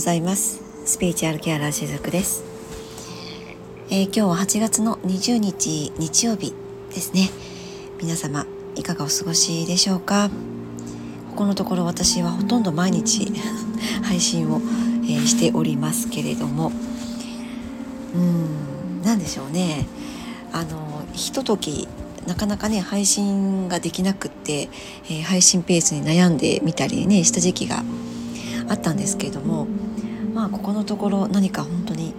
ございます。スピリチュアルケアラーしずくです。今日は8月の20日日曜日ですね。皆様いかがお過ごしでしょうか。ここのところ私はほとんど毎日配信を、しておりますけれども、なんでしょうね、ひとときなかなかね配信ができなくって、配信ペースに悩んでみたりねした時期があったんですけれども、ここのところ何か本当に、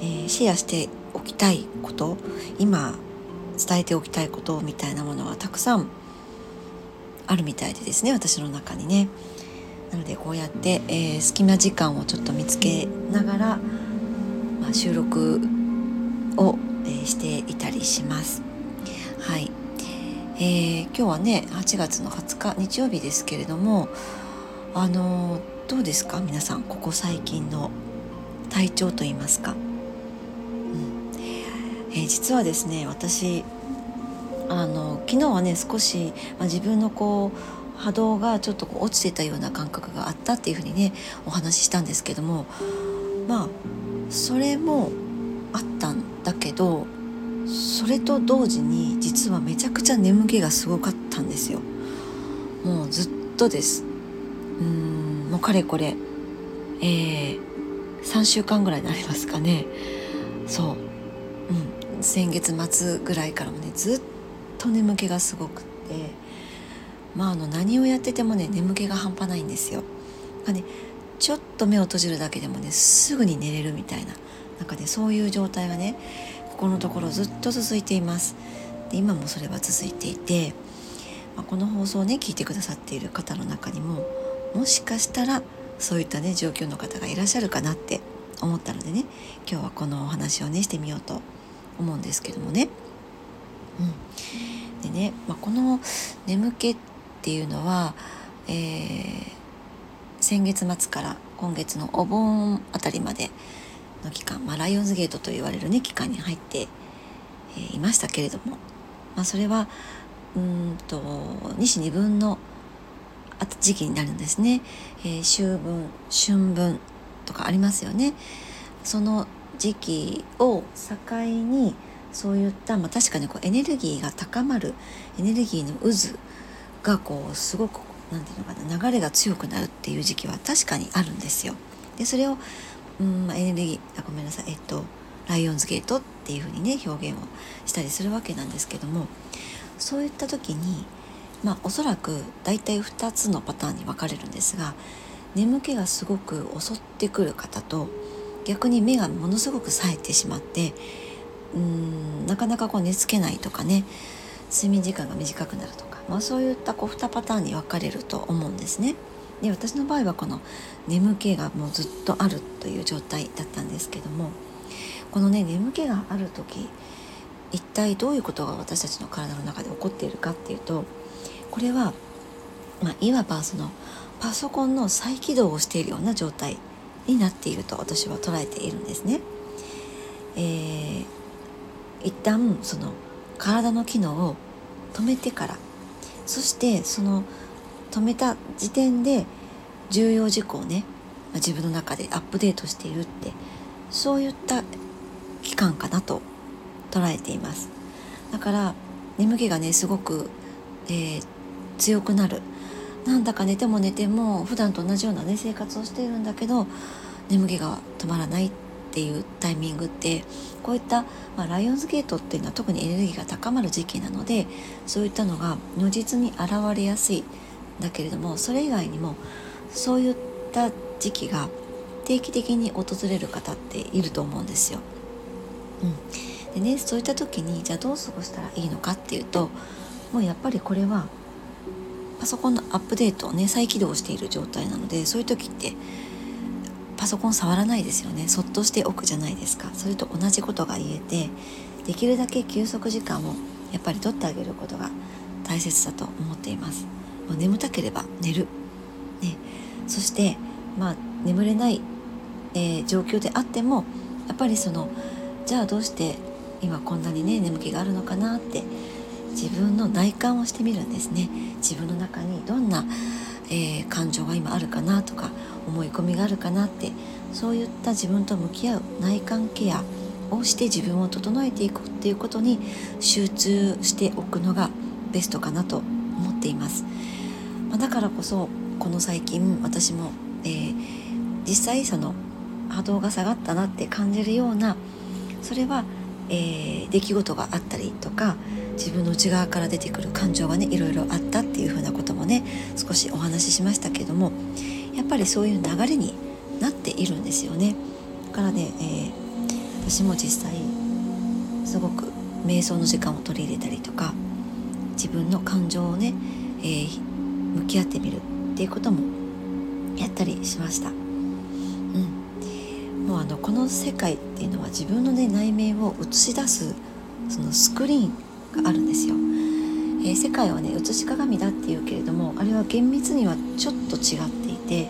シェアしておきたいこと、今伝えておきたいことみたいなものがたくさんあるみたいでですね、私の中にね。なのでこうやって、隙間時間をちょっと見つけながら、収録を、していたりします。はい、今日はね8月の20日日曜日ですけれども、どうですか皆さん、ここ最近の体調といいますか、実はですね、私昨日はね少し、自分の波動がちょっと落ちてたような感覚があったっていうふうにねお話ししたんですけども、それもあったんだけど、それと同時に実はめちゃくちゃ眠気がすごかったんですよ。もうずっとです。もうかれこれ、3週間ぐらいになりますかね。先月末ぐらいからもねずっと眠気がすごくて、何をやっててもね眠気が半端ないんですよ。ちょっと目を閉じるだけでもねすぐに寝れるみたいな、そういう状態はねここのところずっと続いています。で今もそれは続いていて、この放送をね聞いてくださっている方の中にももしかしたらそういったね状況の方がいらっしゃるかなって思ったのでね、今日はこのお話をねしてみようと思うんですけどもね。でね、この眠気っていうのは、先月末から今月のお盆あたりまでの期間、ライオンズゲートと言われるね期間に入っていましたけれども、それは2子2分の時期になるんですね。秋分、春分とかありますよね。その時期を境にそういった、確かにエネルギーが高まる、エネルギーの渦がすごく流れが強くなるっていう時期は確かにあるんですよ。でそれをエネルギーライオンズゲートっていう風にね表現をしたりするわけなんですけども、そういった時におそらく大体2つのパターンに分かれるんですが、眠気がすごく襲ってくる方と、逆に目がものすごく冴えてしまってなかなか寝つけないとかね、睡眠時間が短くなるとか、そういった2パターンに分かれると思うんですね。で私の場合はこの眠気がもうずっとあるという状態だったんですけども、このね眠気がある時一体どういうことが私たちの体の中で起こっているかっていうと、これは、いわばそのパソコンの再起動をしているような状態になっていると私は捉えているんですね。一旦その体の機能を止めてから、そしてその止めた時点で重要事項をね、自分の中でアップデートしているって、そういった期間かなと捉えています。だから眠気がねすごく、強くなる、なんだか寝ても寝ても普段と同じようなね生活をしているんだけど眠気が止まらないっていうタイミングって、こういった、ライオンズゲートっていうのは特にエネルギーが高まる時期なので、そういったのが如実に現れやすいだけれども、それ以外にもそういった時期が定期的に訪れる方っていると思うんですよ。でね、そういった時にじゃあどう過ごしたらいいのかっていうと、もうやっぱりこれはパソコンのアップデートをね再起動している状態なので、そういう時ってパソコン触らないですよね。そっとしておくじゃないですか。それと同じことが言えて、できるだけ休息時間をやっぱり取ってあげることが大切だと思っています。眠たければ寝る、そして、眠れない、状況であっても、やっぱりじゃあどうして今こんなにね眠気があるのかなって自分の内観をしてみるんですね。自分の中にどんな、感情が今あるかなとか思い込みがあるかなって、そういった自分と向き合う内観ケアをして自分を整えていくっていうことに集中しておくのがベストかなと思っています。だからこそこの最近私も、実際その波動が下がったなって感じるような、それは、出来事があったりとか自分の内側から出てくる感情がね、いろいろあったっていうふうなこともね、少しお話ししましたけども、やっぱりそういう流れになっているんですよね。だからね、私も実際すごく瞑想の時間を取り入れたりとか、自分の感情をね、向き合ってみるっていうこともやったりしました。もうこの世界っていうのは自分の、ね、内面を映し出すそのスクリーンがあるんですよ。世界はね、映し鏡だっていうけれども、あれは厳密にはちょっと違っていて、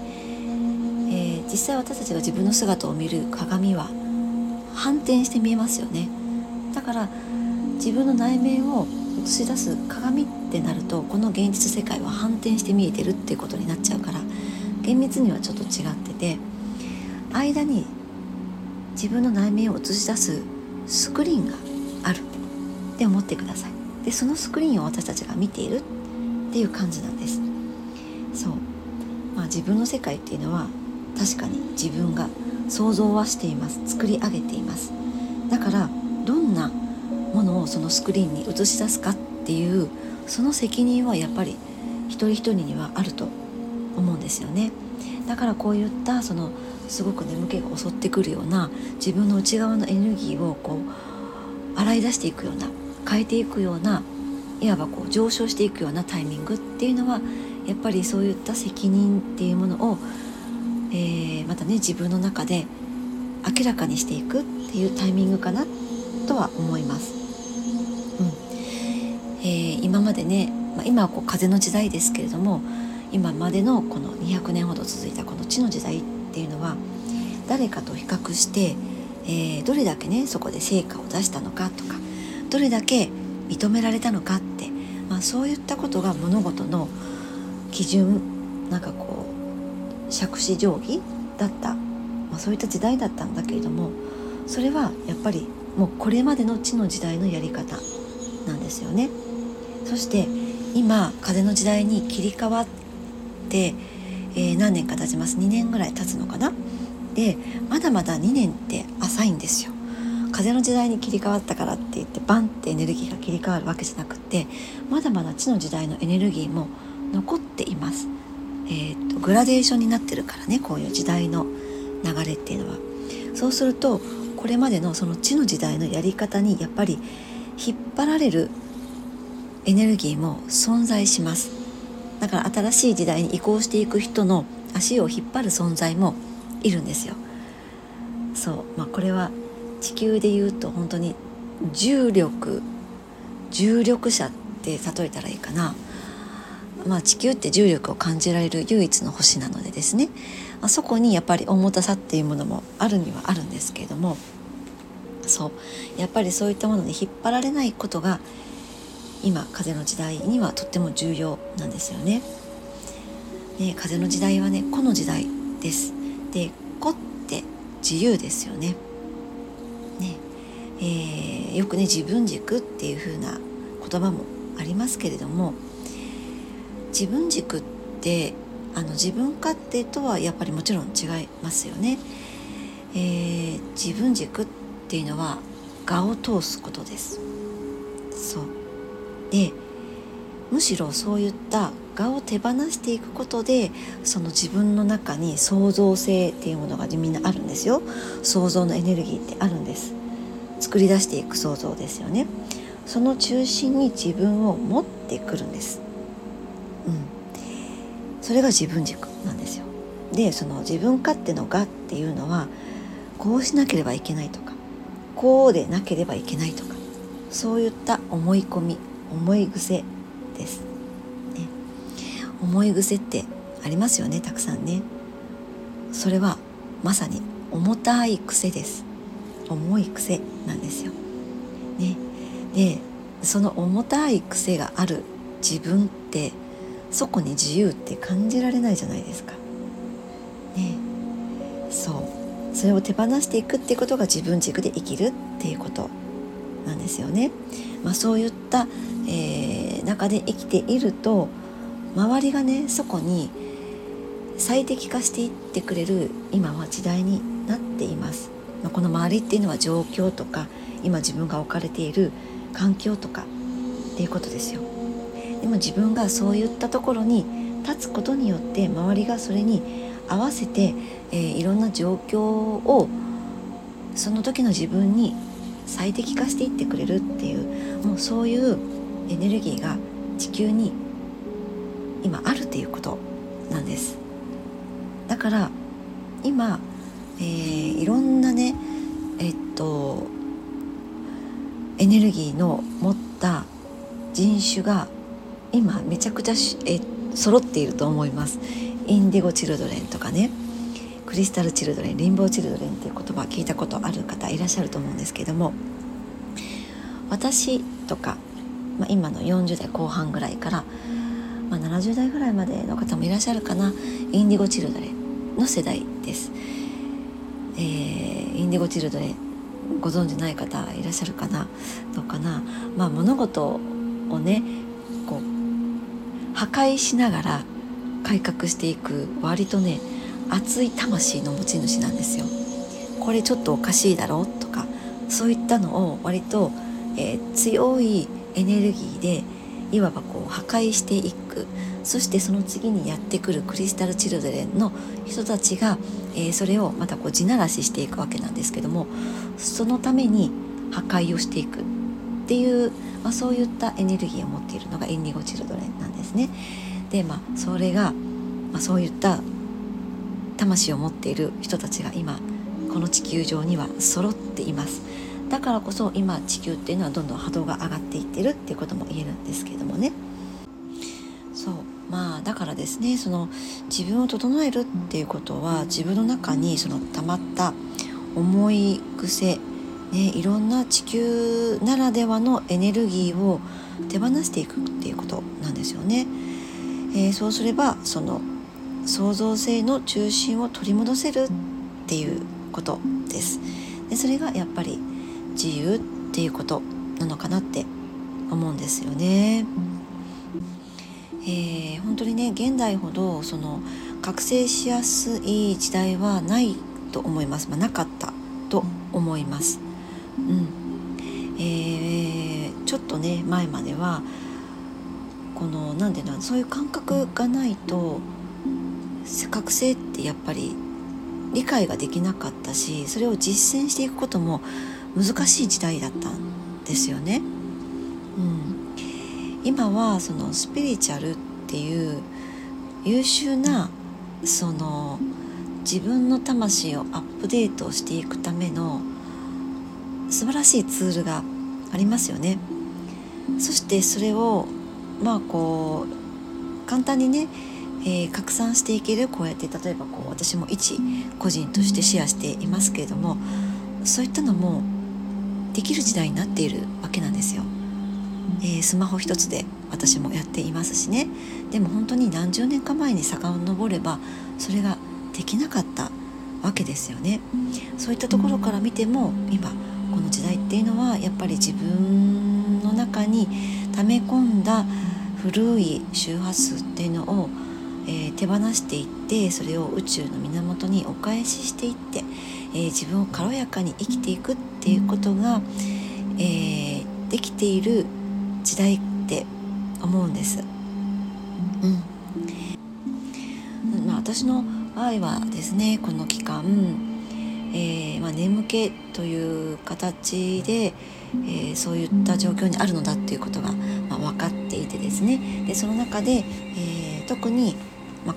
実際私たちが自分の姿を見る鏡は反転して見えますよね。だから自分の内面を映し出す鏡ってなると、この現実世界は反転して見えてるっていうことになっちゃうから、厳密にはちょっと違ってて、間に自分の内面を映し出すスクリーンがあるって思ってください。で、そのスクリーンを私たちが見ているっていう感じなんです。そう、自分の世界っていうのは確かに自分が想像はしています。作り上げています。だからどんなものをそのスクリーンに映し出すかっていう、その責任はやっぱり一人一人にはあると思うんですよね。だからこういったそのすごく眠気が襲ってくるような、自分の内側のエネルギーをこう洗い出していくような、変えていくような、いわばこう上昇していくようなタイミングっていうのは、やっぱりそういった責任っていうものを、またね、自分の中で明らかにしていくっていうタイミングかなとは思います。今までね、今はこう風の時代ですけれども、今までのこの200年ほど続いたこの地の時代っていうのは、誰かと比較して、どれだけねそこで成果を出したのかとか、どれだけ認められたのかって、そういったことが物事の基準、なんかこう杓子定規だった、そういった時代だったんだけれども、それはやっぱりもうこれまでの地の時代のやり方なんですよね。そして今風の時代に切り替わって、何年か経ちます。2年ぐらい経つのかな。で、まだまだ2年って浅いんですよ。風の時代に切り替わったからって言ってバンってエネルギーが切り替わるわけじゃなくて、まだまだ地の時代のエネルギーも残っています。グラデーションになってるからね、こういう時代の流れっていうのは。そうするとこれまでのその地の時代のやり方にやっぱり引っ張られるエネルギーも存在します。だから新しい時代に移行していく人の足を引っ張る存在もいるんですよ。そう、これは地球で言うと本当に重力者って例えたらいいかな。地球って重力を感じられる唯一の星なのでですね、そこにやっぱり重たさっていうものもあるにはあるんですけれども、そう、やっぱりそういったものに引っ張られないことが今風の時代にはとっても重要なんですよね。で、風の時代はね、個の時代です。で、個って自由ですよね。よくね、自分軸っていう風な言葉もありますけれども、自分軸って自分勝手とはやっぱりもちろん違いますよね。自分軸っていうのは我を通すことです。そう。で、むしろそういった我を手放していくことで、その自分の中に創造性っていうものがみんなあるんですよ。創造のエネルギーってあるんです。作り出していく創造ですよね。その中心に自分を持ってくるんです。それが自分軸なんですよ。で、その自分勝手の我っていうのは、こうしなければいけないとか、こうでなければいけないとか、そういった思い込み、思い癖です、ね、思い癖ってありますよね、たくさんね。それはまさに重たい癖です。重い癖なんですよ、ね。で、その重たい癖がある自分って、そこに自由って感じられないじゃないですかね。そう、それを手放していくっていうことが自分軸で生きるっていうことなんですよね。そういった、中で生きていると周りがね、そこに最適化していってくれる今は時代になっています。この周りっていうのは状況とか今自分が置かれている環境とかっていうことですよ。でも自分がそういったところに立つことによって周りがそれに合わせて、いろんな状況をその時の自分に最適化していってくれるっていう、もうそういうエネルギーが地球に今あるっていうことなんです。だから今、いろんなね、エネルギーの持った人種が今めちゃくちゃ揃っていると思います。インディゴチルドレンとかね、クリスタルチルドレン、リンボーチルドレンっていう言葉聞いたことある方いらっしゃると思うんですけども、私とか、今の40代後半ぐらいから、70代ぐらいまでの方もいらっしゃるかな、インディゴチルドレンの世代です。インディゴチルドレンご存じない方いらっしゃるかな、どうかな。物事をね、こう破壊しながら改革していく、割とね熱い魂の持ち主なんですよ。これちょっとおかしいだろうとか、そういったのを割と、強いエネルギーでいわばこう破壊していく。そしてその次にやってくるクリスタルチルドレンの人たちが、それをまたこう地ならししていくわけなんですけども、そのために破壊をしていくっていう、そういったエネルギーを持っているのがインディゴチルドレンなんですね。で、それが、そういった魂を持っている人たちが今この地球上には揃っています。だからこそ今地球っていうのはどんどん波動が上がっていってるっていうことも言えるんですけどもね。そう、だからですね、その自分を整えるっていうことは、自分の中にその溜まった思い癖、いろんな地球ならではのエネルギーを手放していくっていうことなんですよね。そうすればその創造性の中心を取り戻せるっていうことです。で、それがやっぱり自由っていうことなのかなって思うんですよね。本当にね、現代ほどその覚醒しやすい時代はないと思います。なかったと思います。ちょっとね、前まではこのなんていうの、そういう感覚がないと覚醒ってやっぱり理解ができなかったし、それを実践していくことも難しい時代だったんですよね。今はそのスピリチュアルっていう優秀なその自分の魂をアップデートしていくための素晴らしいツールがありますよね。そしてそれをこう簡単にね、拡散していける、こうやって例えばこう私も一個人としてシェアしていますけれども、そういったのもできる時代になっているわけなんですよ。スマホ一つで私もやっていますしね。でも本当に何十年か前に遡ればそれができなかったわけですよね。そういったところから見ても、今この時代っていうのはやっぱり自分の中に溜め込んだ古い周波数っていうのを、手放していって、それを宇宙の源にお返ししていって、自分を軽やかに生きていくっていうことが、できている時代って思うんです。私の場合はですね、この期間、眠気という形で、そういった状況にあるのだっていうことが、分かっていてですね。で、その中で、特に、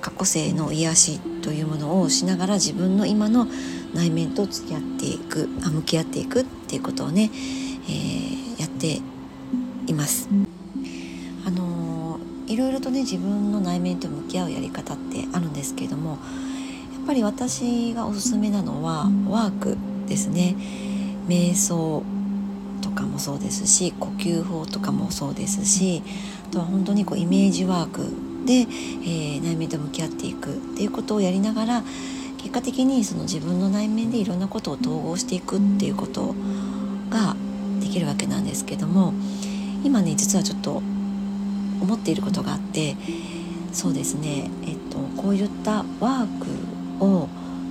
過去世の癒しというものをしながら自分の今の内面と付き合っていく、向き合っていくっていうことをね、やっています。いろいろとね、自分の内面と向き合うやり方ってあるんですけれども、やっぱり私がおすすめなのはワークですね。瞑想とかもそうですし、呼吸法とかもそうですし、あとは本当にこうイメージワークで、内面と向き合っていくっていうことをやりながら、結果的にその自分の内面でいろんなことを統合していくっていうことができるわけなんですけども、今ね実はちょっと思っていることがあって、そうですね、こういったワークを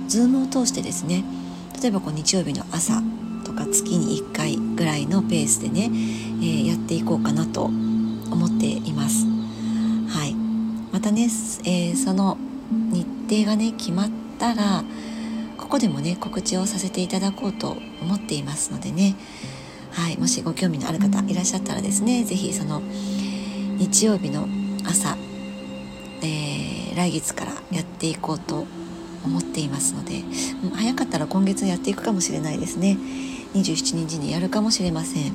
Zoomを通してですね、例えばこう日曜日の朝とか月に1回ぐらいのペースでね、やっていこうかなと思っています。はい、またね、その日程がね決まったらここでもね告知をさせていただこうと思っていますのでね、はい、もしご興味のある方いらっしゃったらですね、ぜひその日曜日の朝、来月からやっていこうと思っていますので、早かったら今月やっていくかもしれないですね。27日にやるかもしれません。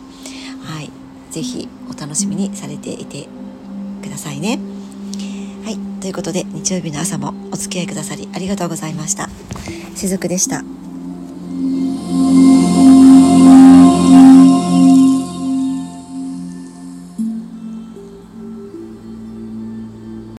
はい、ぜひお楽しみにされていてくださいね。はい、ということで日曜日の朝もお付き合いくださりありがとうございました。しずくでした。